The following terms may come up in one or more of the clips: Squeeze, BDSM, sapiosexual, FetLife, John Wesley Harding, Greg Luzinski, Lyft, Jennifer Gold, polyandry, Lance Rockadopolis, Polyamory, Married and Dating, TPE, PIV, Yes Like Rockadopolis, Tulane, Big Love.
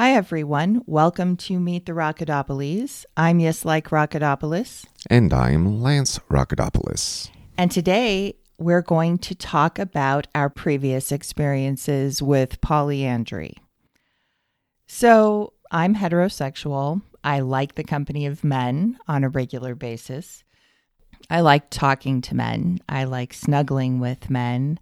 Hi, everyone. Welcome to Meet the Rockadopolis. I'm Yes Like Rockadopolis. And I'm Lance Rockadopolis. And today we're going to talk about our previous experiences with polyandry. So I'm heterosexual. I like the company of men on a regular basis. I like talking to men. I like snuggling with men.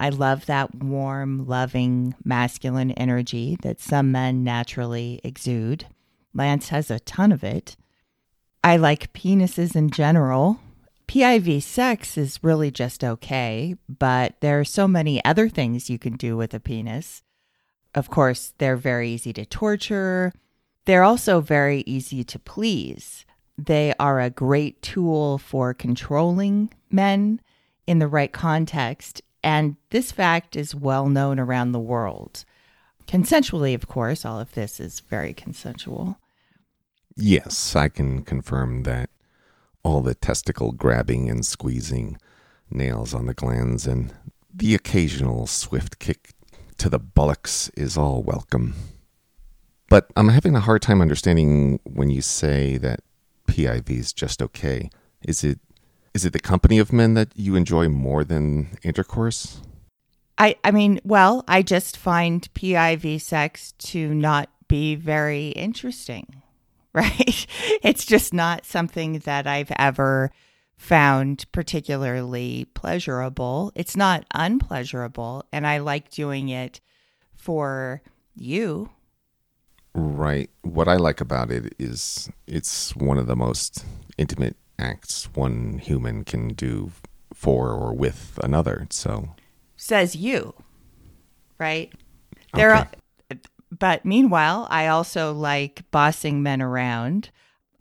I love that warm, loving, masculine energy that some men naturally exude. Lance has a ton of it. I like penises in general. PIV sex is really just okay, but there are so many other things you can do with a penis. Of course, they're very easy to torture. They're also very easy to please. They are a great tool for controlling men in the right context. And this fact is well known around the world. Consensually, of course, all of this is very consensual. Yes, I can confirm that all the testicle grabbing and squeezing, nails on the glands, and the occasional swift kick to the buttocks is all welcome. But I'm having a hard time understanding when you say that PIV is just okay. Is it the company of men that you enjoy more than intercourse? I mean, I just find PIV sex to not be very interesting, right? It's just not something that I've ever found particularly pleasurable. It's not unpleasurable, and I like doing it for you. Right. What I like about it is it's one of the most intimate acts one human can do for or with another. So says you, right? There okay. But meanwhile, I also like bossing men around.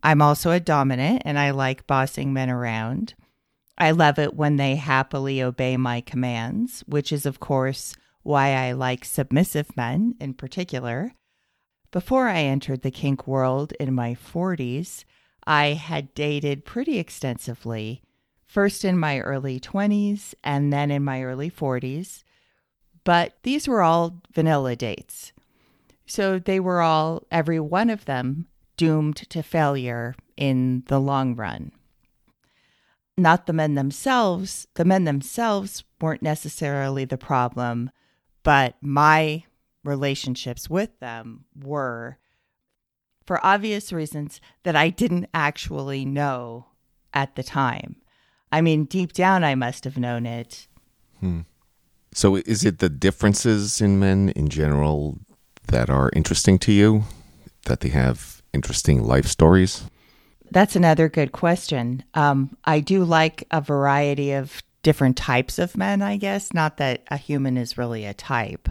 I'm also a dominant, and I like bossing men around. I love it when they happily obey my commands, which is, of course, why I like submissive men in particular. Before I entered the kink world in my 40s, I had dated pretty extensively, first in my early 20s and then in my early 40s, but these were all vanilla dates. So they were all, every one of them, doomed to failure in the long run. Not the men themselves. The men themselves weren't necessarily the problem, but my relationships with them were, for obvious reasons that I didn't actually know at the time. I mean, deep down, I must have known it. So is it the differences in men in general that are interesting to you? That they have interesting life stories? That's another good question. I do like a variety of different types of men, I guess. Not that a human is really a type,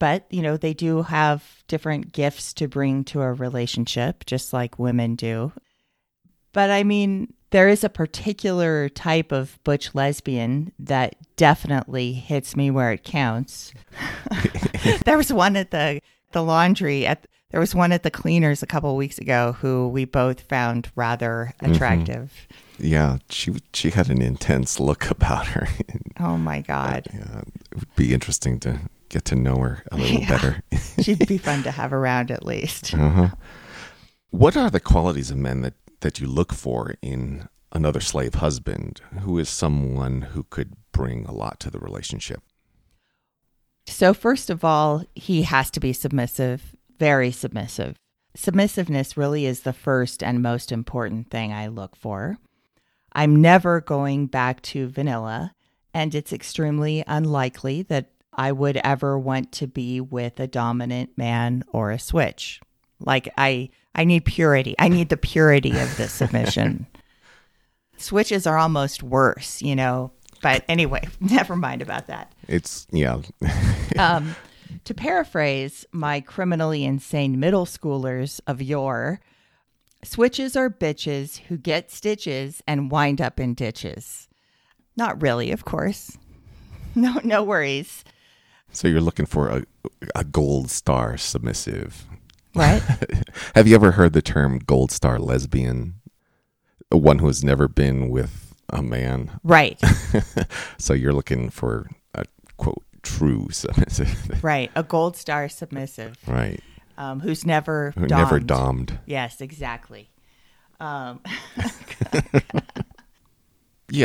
But, you know, they do have different gifts to bring to a relationship, just like women do. But, I mean, there is a particular type of butch lesbian that definitely hits me where it counts. There was one at the laundry. There was one at the cleaners a couple of weeks ago who we both found rather attractive. Mm-hmm. Yeah, she had an intense look about her. Oh, my God. Yeah, it would be interesting to get to know her a little better. She'd be fun to have around at least. Uh-huh. What are the qualities of men that you look for in another slave husband who is someone who could bring a lot to the relationship? So first of all, he has to be submissive, very submissive. Submissiveness really is the first and most important thing I look for. I'm never going back to vanilla, and it's extremely unlikely that I would ever want to be with a dominant man or a switch. Like, I need purity. I need the purity of the submission. Switches are almost worse, you know. But anyway, never mind about that. It's, yeah. To paraphrase my criminally insane middle schoolers of yore, switches are bitches who get stitches and wind up in ditches. Not really, of course. No worries. So you're looking for a gold star submissive. Right. Have you ever heard the term gold star lesbian? One who has never been with a man. Right. So you're looking for a, quote, true submissive. Right. A gold star submissive. Right. who's never dommed. Never dommed. Yes, exactly. Yeah,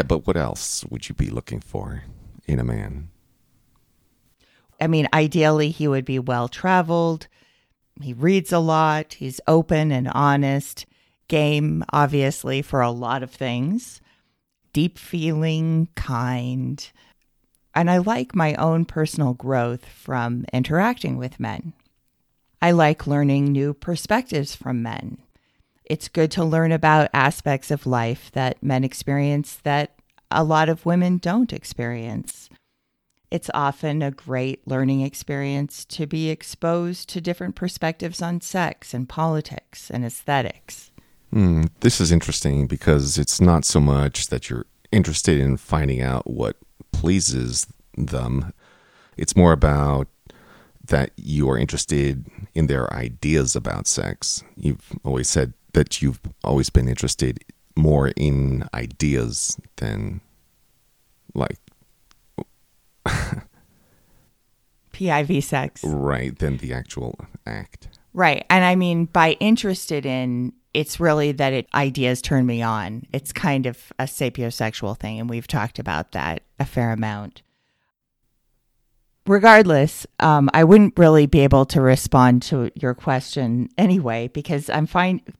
but what else would you be looking for in a man? I mean, ideally, he would be well-traveled. He reads a lot. He's open and honest. Game, obviously, for a lot of things. Deep feeling, kind. And I like my own personal growth from interacting with men. I like learning new perspectives from men. It's good to learn about aspects of life that men experience that a lot of women don't experience. It's often a great learning experience to be exposed to different perspectives on sex and politics and aesthetics. This is interesting because it's not so much that you're interested in finding out what pleases them. It's more about that you are interested in their ideas about sex. You've always said that you've always been interested more in ideas than like... PIV sex. Right, than the actual act. Right. And I mean, by interested in, it's really that ideas turn me on. It's kind of a sapiosexual thing, and we've talked about that a fair amount. Regardless, I wouldn't really be able to respond to your question anyway, because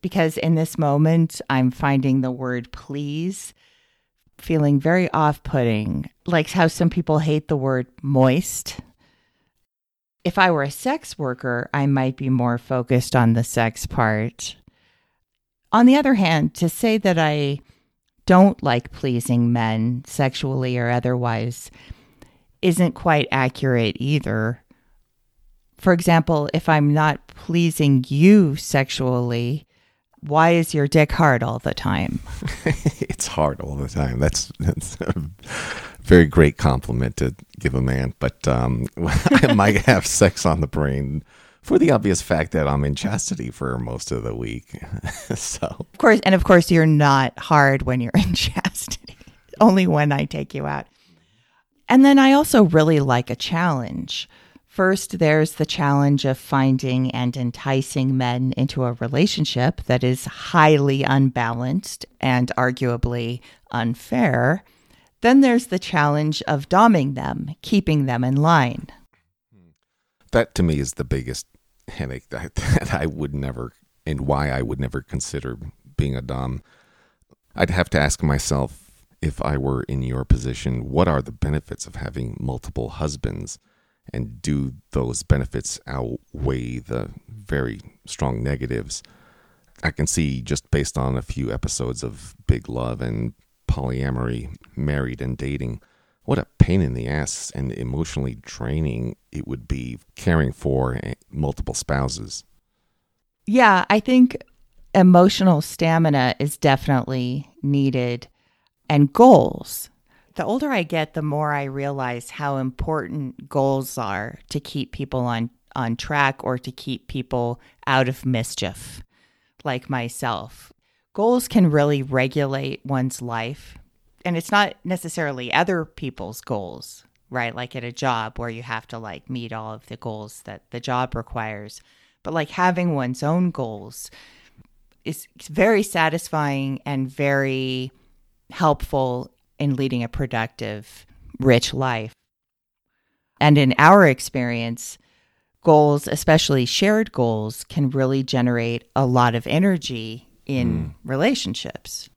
because in this moment I'm finding the word please feeling very off-putting, like how some people hate the word moist. If I were a sex worker, I might be more focused on the sex part. On the other hand, to say that I don't like pleasing men sexually or otherwise isn't quite accurate either. For example, if I'm not pleasing you sexually, why is your dick hard all the time? It's hard all the time. That's a very great compliment to give a man. But I might have sex on the brain for the obvious fact that I'm in chastity for most of the week. Of course, you're not hard when you're in chastity. Only when I take you out. And then I also really like a challenge. First, there's the challenge of finding and enticing men into a relationship that is highly unbalanced and arguably unfair. Then there's the challenge of doming them, keeping them in line. That to me is the biggest headache that I would never, and why I would never consider being a dom. I'd have to ask myself, if I were in your position, what are the benefits of having multiple husbands? And do those benefits outweigh the very strong negatives? I can see, just based on a few episodes of Big Love and Polyamory, Married and Dating, what a pain in the ass and emotionally draining it would be caring for multiple spouses. Yeah, I think emotional stamina is definitely needed, and goals. The older I get, the more I realize how important goals are to keep people on track or to keep people out of mischief, like myself. Goals can really regulate one's life. And it's not necessarily other people's goals, right? Like at a job where you have to like meet all of the goals that the job requires. But like having one's own goals is very satisfying and very helpful in leading a productive, rich life. And in our experience, goals, especially shared goals, can really generate a lot of energy in relationships.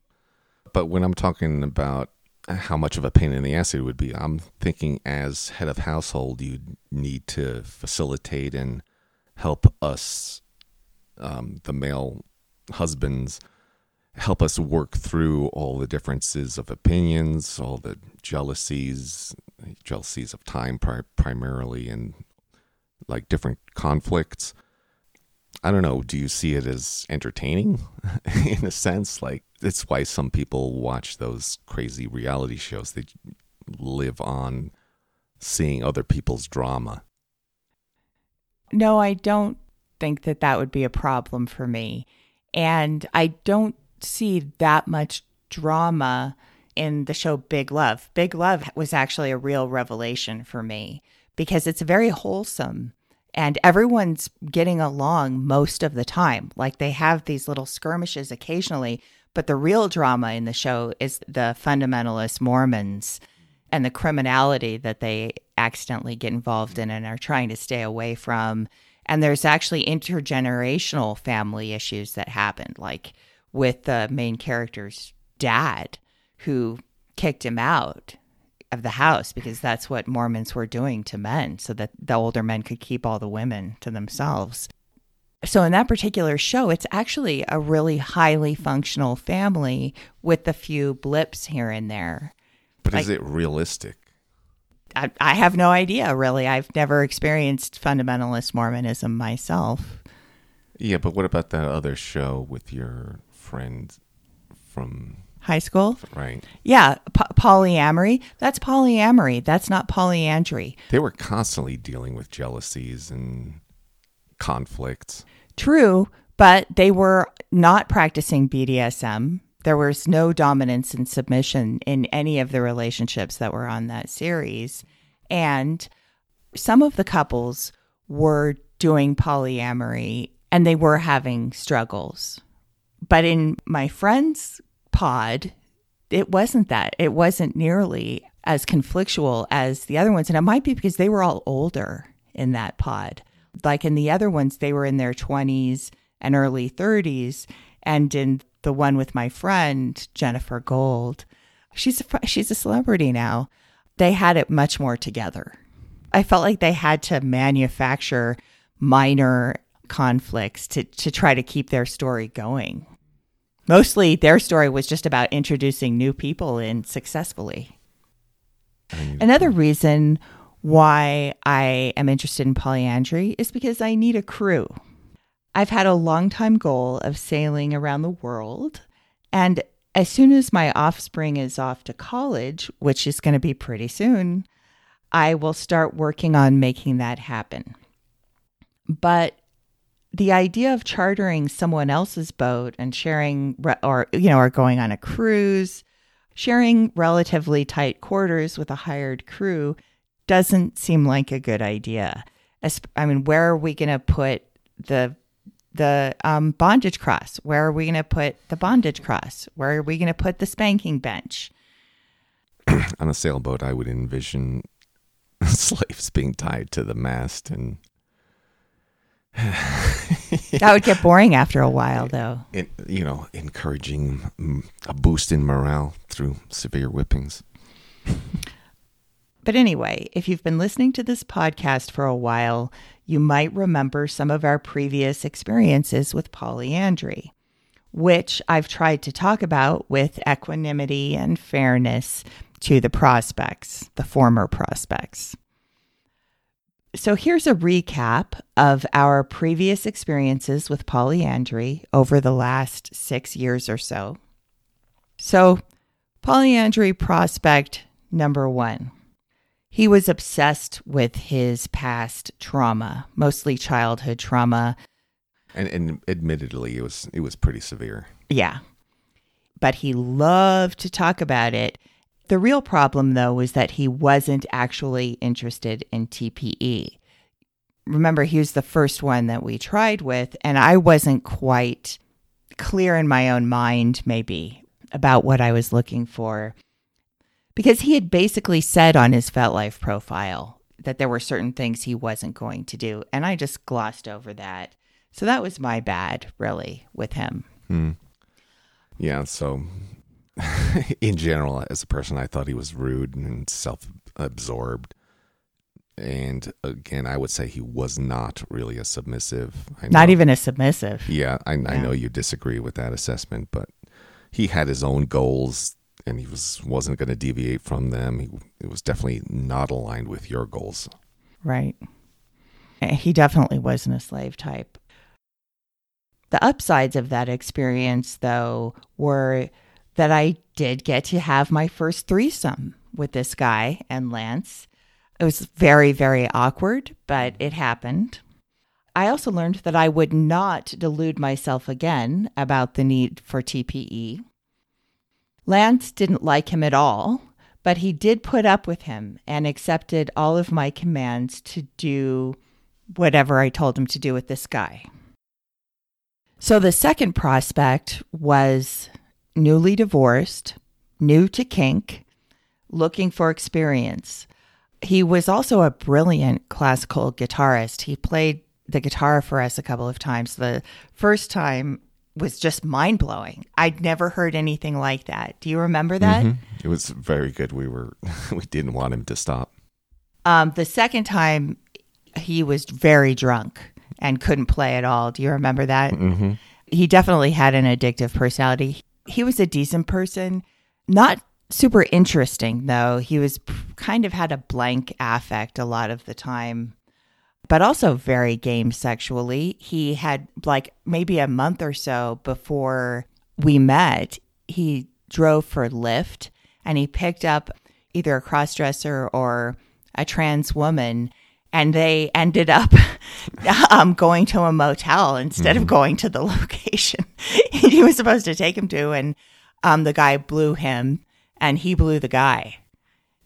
But when I'm talking about how much of a pain in the ass it would be, I'm thinking as head of household, you need to facilitate and help us, the male husbands, help us work through all the differences of opinions, all the jealousies of time primarily, and like different conflicts. I don't know, do you see it as entertaining in a sense? Like, it's why some people watch those crazy reality shows. They live on seeing other people's drama. No, I don't think that would be a problem for me. And I don't see that much drama in the show Big Love. Big Love was actually a real revelation for me because it's very wholesome And everyone's getting along most of the time. Like, they have these little skirmishes occasionally, but the real drama in the show is the fundamentalist Mormons and the criminality that they accidentally get involved in and are trying to stay away from. And there's actually intergenerational family issues that happen, like with the main character's dad, who kicked him out of the house because that's what Mormons were doing to men, so that the older men could keep all the women to themselves. So in that particular show, it's actually a really highly functional family with a few blips here and there. But like, is it realistic? I have no idea, really. I've never experienced fundamentalist Mormonism myself. Yeah, but what about that other show with your friend from high school? Right. Yeah, polyamory. That's polyamory. That's not polyandry. They were constantly dealing with jealousies and conflicts. True, but they were not practicing BDSM. There was no dominance and submission in any of the relationships that were on that series. And some of the couples were doing polyamory and they were having struggles. But in my friend's pod, it wasn't that. It wasn't nearly as conflictual as the other ones. And it might be because they were all older in that pod. Like in the other ones, they were in their 20s and early 30s. And in the one with my friend, Jennifer Gold, she's a celebrity now. They had it much more together. I felt like they had to manufacture minor conflicts to try to keep their story going. Mostly their story was just about introducing new people in successfully. Another reason why I am interested in polyandry is because I need a crew. I've had a long-time goal of sailing around the world, and as soon as my offspring is off to college, which is going to be pretty soon, I will start working on making that happen. But the idea of chartering someone else's boat and sharing, or going on a cruise, sharing relatively tight quarters with a hired crew doesn't seem like a good idea. I mean, where are we going to put the bondage cross? Where are we going to put the bondage cross? Where are we going to put the spanking bench? On a sailboat, I would envision slaves being tied to the mast. And that would get boring after a while, though. Encouraging a boost in morale through severe whippings. But anyway, if you've been listening to this podcast for a while, you might remember some of our previous experiences with polyandry, which I've tried to talk about with equanimity and fairness to the prospects, the former prospects. So here's a recap of our previous experiences with polyandry over the last 6 years or so. So polyandry prospect number one. He was obsessed with his past trauma, mostly childhood trauma. And admittedly, it was pretty severe. Yeah. But he loved to talk about it. The real problem, though, was that he wasn't actually interested in TPE. Remember, he was the first one that we tried with, and I wasn't quite clear in my own mind, maybe, about what I was looking for. Because he had basically said on his FetLife profile that there were certain things he wasn't going to do. And I just glossed over that. So that was my bad, really, with him. Yeah, so in general, as a person, I thought he was rude and self-absorbed. And again, I would say he was not really a submissive. Not even a submissive. Yeah, I know you disagree with that assessment, but he had his own goals. And he wasn't going to deviate from them. It was definitely not aligned with your goals. Right. He definitely wasn't a slave type. The upsides of that experience, though, were that I did get to have my first threesome with this guy and Lance. It was very, very awkward, but it happened. I also learned that I would not delude myself again about the need for TPE. Lance didn't like him at all, but he did put up with him and accepted all of my commands to do whatever I told him to do with this guy. So the second prospect was newly divorced, new to kink, looking for experience. He was also a brilliant classical guitarist. He played the guitar for us a couple of times. The first time was just mind-blowing. I'd never heard anything like that. Do you remember that? Mm-hmm. It was very good. We didn't want him to stop. The second time, he was very drunk and couldn't play at all. Do you remember that? Mm-hmm. He definitely had an addictive personality. He was a decent person, not super interesting though. He was kind of had a blank affect a lot of the time, but also very game sexually. He had like maybe a month or so before we met, he drove for Lyft and he picked up either a crossdresser or a trans woman. And they ended up going to a motel instead of going to the location he was supposed to take him to. And the guy blew him and he blew the guy.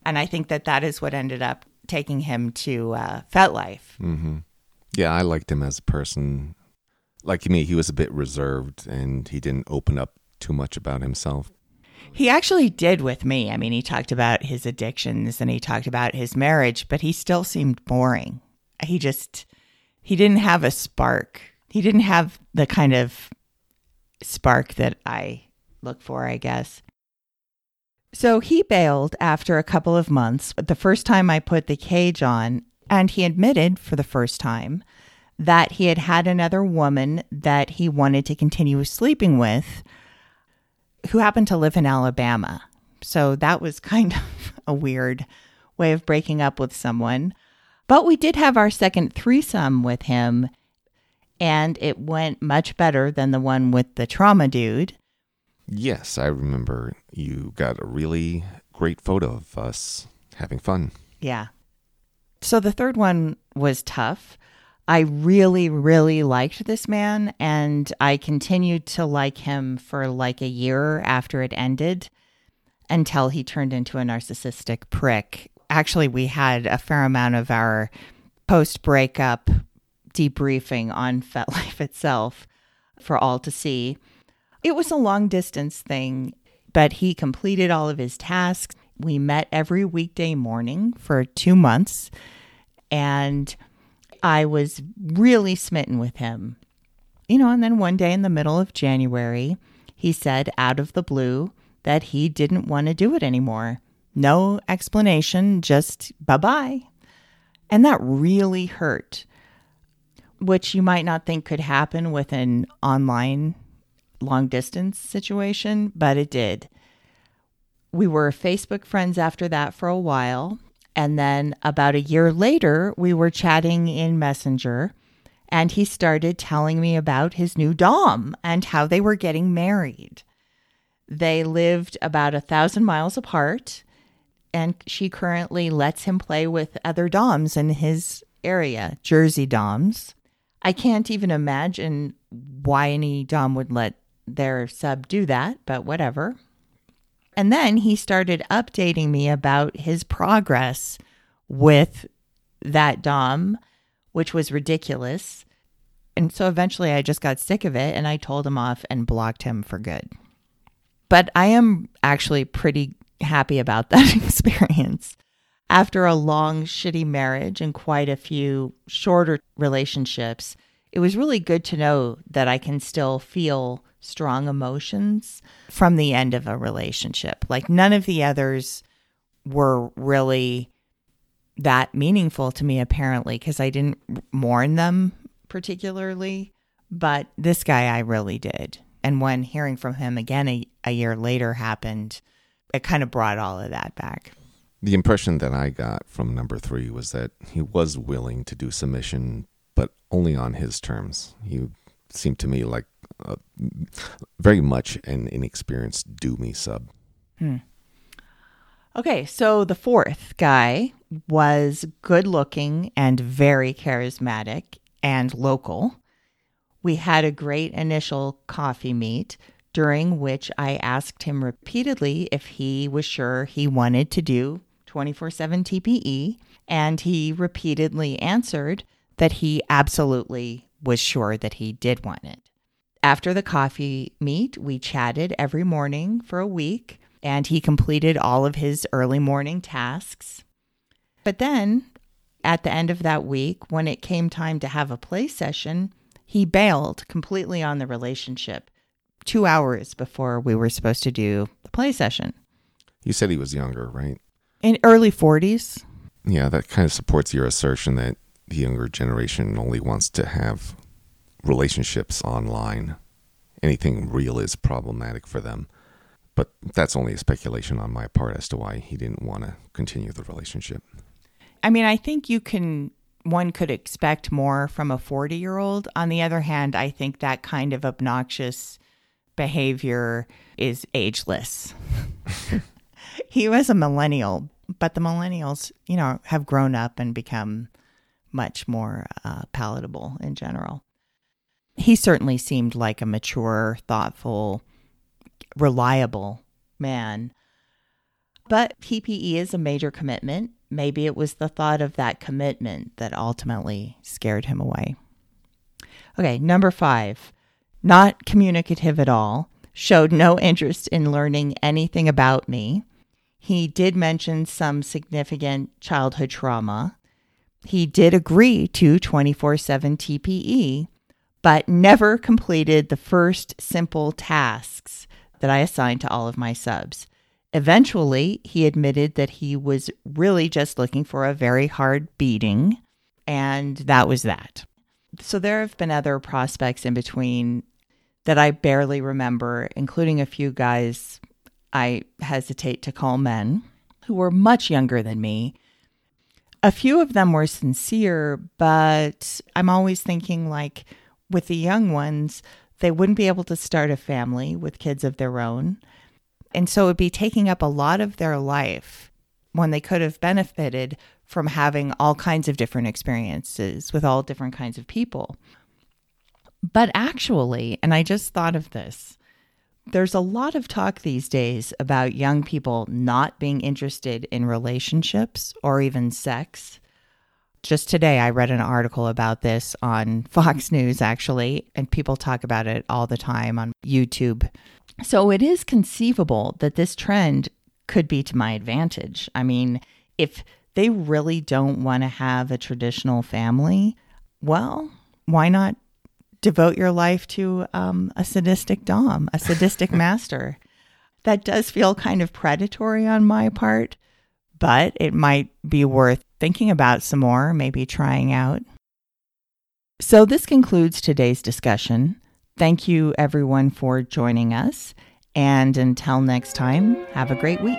And I think that is what ended up taking him to FetLife. Mm-hmm. Yeah, I liked him as a person. Like me, he was a bit reserved and he didn't open up too much about himself. He actually did with me. I mean, he talked about his addictions and he talked about his marriage, but he still seemed boring. He didn't have a spark. He didn't have the kind of spark that I look for, I guess. So he bailed after a couple of months, but the first time I put the cage on, and he admitted for the first time that he had had another woman that he wanted to continue sleeping with, who happened to live in Alabama. So that was kind of a weird way of breaking up with someone. But we did have our second threesome with him, and it went much better than the one with the trauma dude. Yes, I remember you got a really great photo of us having fun. Yeah. So the third one was tough. I really, really liked this man, and I continued to like him for like a year after it ended until he turned into a narcissistic prick. Actually, we had a fair amount of our post-breakup debriefing on FetLife itself for all to see. It was a long-distance thing, but he completed all of his tasks. We met every weekday morning for 2 months, and I was really smitten with him. You know, and then one day in the middle of January, he said out of the blue that he didn't want to do it anymore. No explanation, just bye-bye. And that really hurt, which you might not think could happen with an online long-distance situation, but it did. We were Facebook friends after that for a while. And then about a year later, we were chatting in Messenger, and he started telling me about his new dom and how they were getting married. They lived about 1,000 miles apart, and she currently lets him play with other doms in his area, Jersey doms. I can't even imagine why any dom would let their sub do that, but whatever. And then he started updating me about his progress with that dom, which was ridiculous. And so eventually I just got sick of it and I told him off and blocked him for good. But I am actually pretty happy about that experience. After a long, shitty marriage and quite a few shorter relationships, it was really good to know that I can still feel strong emotions from the end of a relationship. Like none of the others were really that meaningful to me, apparently, because I didn't mourn them particularly. But this guy, I really did. And when hearing from him again a year later happened, it kind of brought all of that back. The impression that I got from number three was that he was willing to do submission, but only on his terms. He seemed to me like very much an inexperienced do-me sub. Okay, so the fourth guy was good-looking and very charismatic and local. We had a great initial coffee meet, during which I asked him repeatedly if he was sure he wanted to do 24/7 TPE, and he repeatedly answered that he absolutely was sure that he did want it. After the coffee meet, we chatted every morning for a week, and he completed all of his early morning tasks. But then, at the end of that week, when it came time to have a play session, he bailed completely on the relationship 2 hours before we were supposed to do the play session. You said he was younger, right? In early 40s. Yeah, that kind of supports your assertion that the younger generation only wants to have relationships online. Anything real is problematic for them. But that's only a speculation on my part as to why he didn't want to continue the relationship. I mean, I think one could expect more from a 40-year-old. On the other hand, I think that kind of obnoxious behavior is ageless. He was a millennial, but the millennials, have grown up and become much more palatable in general. He certainly seemed like a mature, thoughtful, reliable man. But TPE is a major commitment. Maybe it was the thought of that commitment that ultimately scared him away. Okay, number 5, not communicative at all, showed no interest in learning anything about me. He did mention some significant childhood trauma. He did agree to 24/7 TPE, but never completed the first simple tasks that I assigned to all of my subs. Eventually, he admitted that he was really just looking for a very hard beating, and that was that. So there have been other prospects in between that I barely remember, including a few guys I hesitate to call men who were much younger than me. A few of them were sincere, but I'm always thinking, like, with the young ones, they wouldn't be able to start a family with kids of their own. And so it would be taking up a lot of their life when they could have benefited from having all kinds of different experiences with all different kinds of people. But actually, and I just thought of this, there's a lot of talk these days about young people not being interested in relationships or even sex. Just today, I read an article about this on Fox News, actually, and people talk about it all the time on YouTube. So it is conceivable that this trend could be to my advantage. I mean, if they really don't want to have a traditional family, well, why not devote your life to a sadistic dom, a sadistic master? That does feel kind of predatory on my part, but it might be worth thinking about some more, maybe trying out. So this concludes today's discussion. Thank you, everyone, for joining us. And until next time, have a great week.